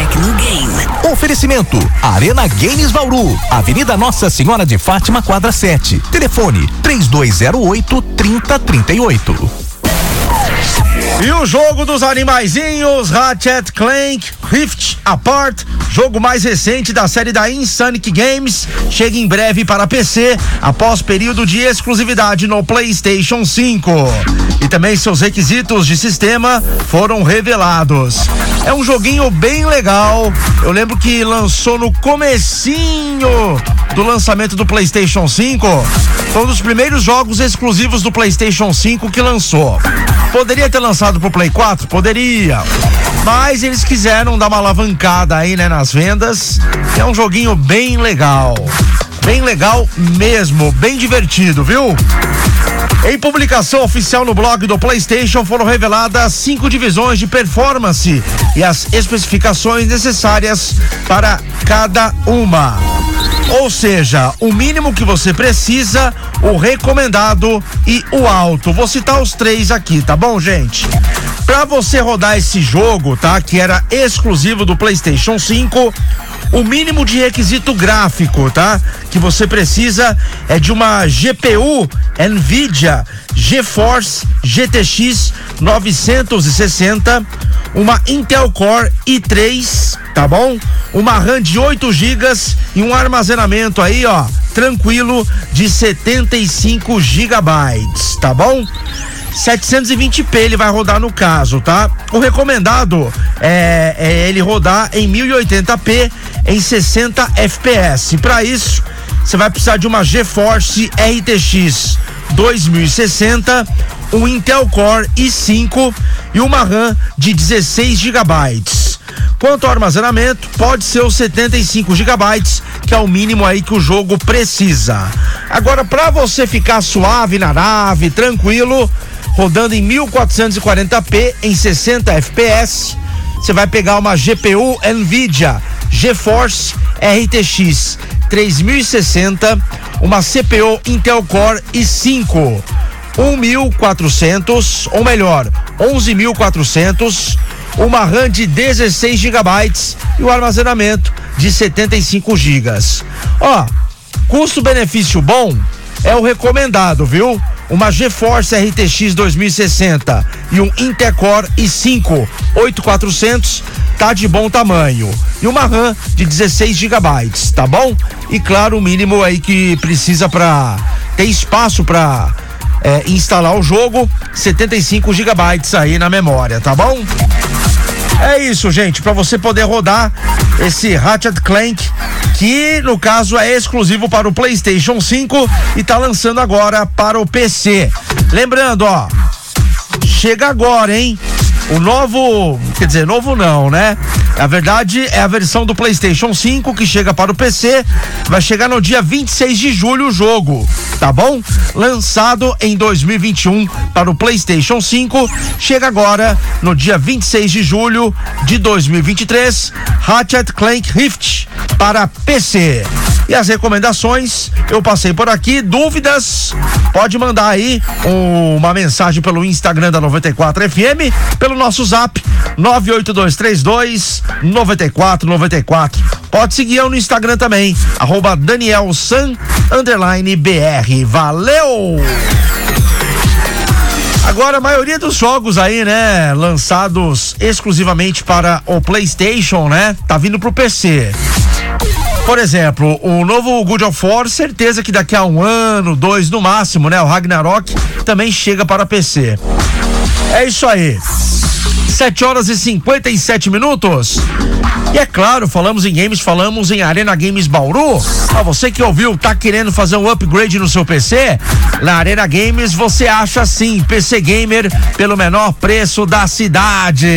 Tecnogame. Oferecimento Arena Games Bauru, Avenida Nossa Senhora de Fátima, quadra 7. Telefone 3208-3038. E o jogo dos animaizinhos Ratchet & Clank Rift Apart, jogo mais recente da série da Insanic Games, chega em breve para PC após período de exclusividade no PlayStation 5. E também seus requisitos de sistema foram revelados. É um joguinho bem legal. Eu lembro que lançou no comecinho do lançamento do PlayStation 5. Foi um dos primeiros jogos exclusivos do PlayStation 5 que lançou. Poderia ter lançado pro Play 4? Poderia. Mas eles quiseram dar uma alavancada aí, né, nas vendas. É um joguinho bem legal. Bem legal mesmo. Bem divertido, viu? Em publicação oficial no blog do PlayStation foram reveladas 5 divisões de performance e as especificações necessárias para cada uma. Ou seja, o mínimo que você precisa, o recomendado e o alto. Vou citar os 3 aqui, tá bom, gente? Para você rodar esse jogo, tá? Que era exclusivo do PlayStation 5, o mínimo de requisito gráfico, tá? Que você precisa é de uma GPU NVIDIA GeForce GTX 960, uma Intel Core i3, tá bom? Uma RAM de 8 GB e um armazenamento aí, ó, tranquilo de 75 GB, tá bom? 720p ele vai rodar no caso, tá? O recomendado é ele rodar em 1080p em 60 FPS. Para isso, você vai precisar de uma GeForce RTX 2060, um Intel Core i5 e uma RAM de 16 GB. Quanto ao armazenamento, pode ser os 75 GB, que é o mínimo aí que o jogo precisa. Agora, para você ficar suave na nave, tranquilo, rodando em 1440p em 60 FPS, você vai pegar uma GPU NVIDIA GeForce RTX 3060, uma CPU Intel Core i5 1400, ou melhor, 11400, uma RAM de 16 GB e o armazenamento de 75 GB. Ó, custo-benefício bom é o recomendado, viu? Uma GeForce RTX 2060 e um Intel Core i5 8400 tá de bom tamanho. E uma RAM de 16 GB, tá bom? E claro, o mínimo aí que precisa para ter espaço para instalar o jogo, 75 GB aí na memória, tá bom? É isso, gente, para você poder rodar esse Ratchet & Clank, que no caso é exclusivo para o PlayStation 5 e tá lançando agora para o PC. Lembrando, ó, chega agora, hein? O novo, quer dizer, novo não, né? Na verdade, é a versão do PlayStation 5 que chega para o PC. Vai chegar no dia 26 de julho o jogo, tá bom? Lançado em 2021 para o PlayStation 5. Chega agora no dia 26 de julho de 2023, Ratchet & Clank Rift para PC. E as recomendações, eu passei por aqui. Dúvidas, pode mandar aí uma mensagem pelo Instagram da 94FM, pelo nosso zap 98232-9494. Pode seguir eu no Instagram também, @DanielSan_BR. Valeu! Agora, a maioria dos jogos aí, né, lançados exclusivamente para o PlayStation, né, tá vindo pro PC. Por exemplo, o novo God of War, certeza que daqui a 1 ano, 2 no máximo, né, o Ragnarok também chega para PC. É isso aí. 7:57. E é claro, falamos em games, falamos em Arena Games Bauru. Pra você que ouviu, tá querendo fazer um upgrade no seu PC? Na Arena Games você acha sim, PC Gamer pelo menor preço da cidade.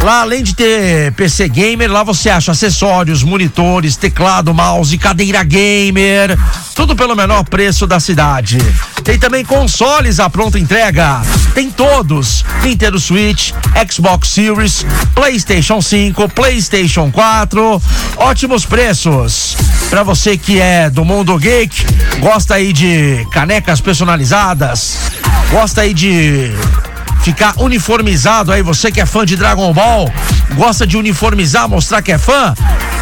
Lá, além de ter PC Gamer, lá você acha acessórios, monitores, teclado, mouse, cadeira gamer, tudo pelo menor preço da cidade. Tem também consoles à pronta entrega. Tem todos: Nintendo Switch, Xbox Series, PlayStation 5, PlayStation 4. Ótimos preços. Pra você que é do mundo geek, gosta aí de canecas personalizadas, gosta aí de ficar uniformizado aí, você que é fã de Dragon Ball, Gosta de uniformizar, mostrar que é fã?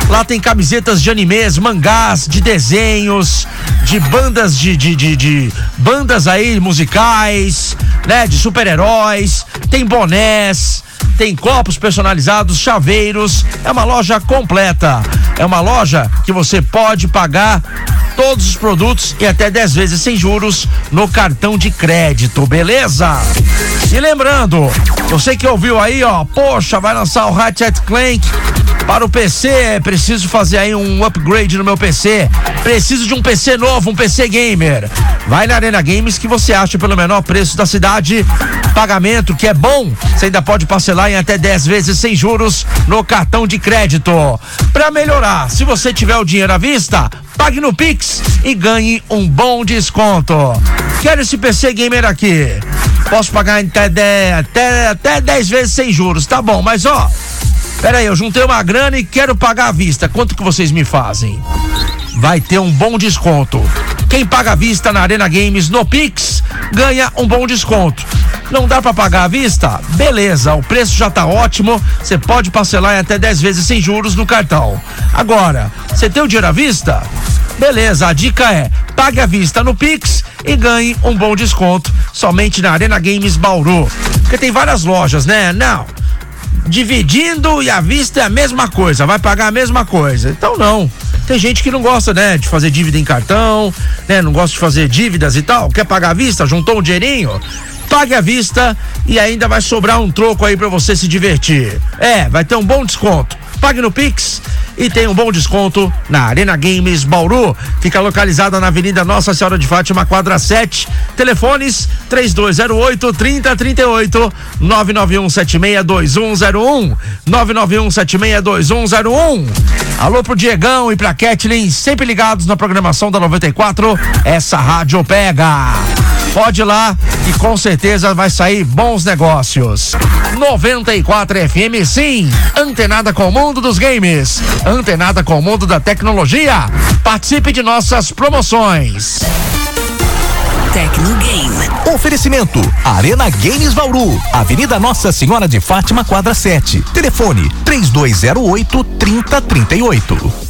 Lá tem camisetas de animes, mangás, de desenhos, de bandas de bandas aí musicais, né? De super-heróis, tem bonés, tem copos personalizados, chaveiros. É uma loja completa. É uma loja que você pode pagar todos os produtos e até 10 vezes sem juros no cartão de crédito, beleza? E lembrando, você que ouviu aí, ó, poxa, vai lançar o Ratchet Clank para o PC, preciso fazer aí um upgrade no meu PC, preciso de um PC novo, um PC gamer. Vai na Arena Games que você acha pelo menor preço da cidade, pagamento que é bom, você ainda pode parcelar em até 10 vezes sem juros no cartão de crédito. Para melhorar, se você tiver o dinheiro à vista, pague no Pix e ganhe um bom desconto. Quero esse PC gamer aqui. Posso pagar até 10 vezes sem juros, tá bom, mas ó, peraí, eu juntei uma grana e quero pagar à vista. Quanto que vocês me fazem? Vai ter um bom desconto. Quem paga à vista na Arena Games no Pix ganha um bom desconto. Não dá pra pagar à vista? Beleza, o preço já tá ótimo. Você pode parcelar em até 10 vezes sem juros no cartão. Agora, você tem o dinheiro à vista? Beleza, a dica é, pague à vista no Pix e ganhe um bom desconto somente na Arena Games Bauru. Porque tem várias lojas, né? Não, dividindo e à vista é a mesma coisa, vai pagar a mesma coisa. Então não. Tem gente que não gosta, né, de fazer dívida em cartão, né, não gosta de fazer dívidas e tal. Quer pagar à vista? Juntou um dinheirinho? Pague à vista e ainda vai sobrar um troco aí pra você se divertir. É, vai ter um bom desconto. Pague no Pix e tem um bom desconto na Arena Games Bauru. Fica localizada na Avenida Nossa Senhora de Fátima, quadra 7. Telefones 3208-3038, 991-76-2101, 991-76-2101. Alô pro Diegão e pra Kathleen, sempre ligados na programação da 94. Essa rádio pega. Pode ir lá e com certeza vai sair bons negócios. 94 FM, sim, antenada com o mundo dos games, antenada com o mundo da tecnologia. Participe de nossas promoções. Tecnogame. Oferecimento Arena Games Bauru, Avenida Nossa Senhora de Fátima, quadra 7. Telefone 3208-3038.